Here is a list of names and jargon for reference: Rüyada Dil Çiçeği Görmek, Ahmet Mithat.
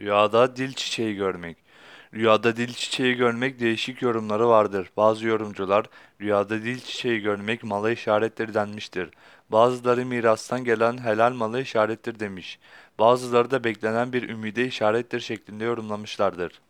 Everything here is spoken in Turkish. Rüyada dil çiçeği görmek. Rüyada dil çiçeği görmek değişik yorumları vardır. Bazı yorumcular, rüyada dil çiçeği görmek mala işarettir denmiştir. Bazıları mirastan gelen helal mala işarettir demiş. Bazıları da beklenen bir ümide işarettir şeklinde yorumlamışlardır.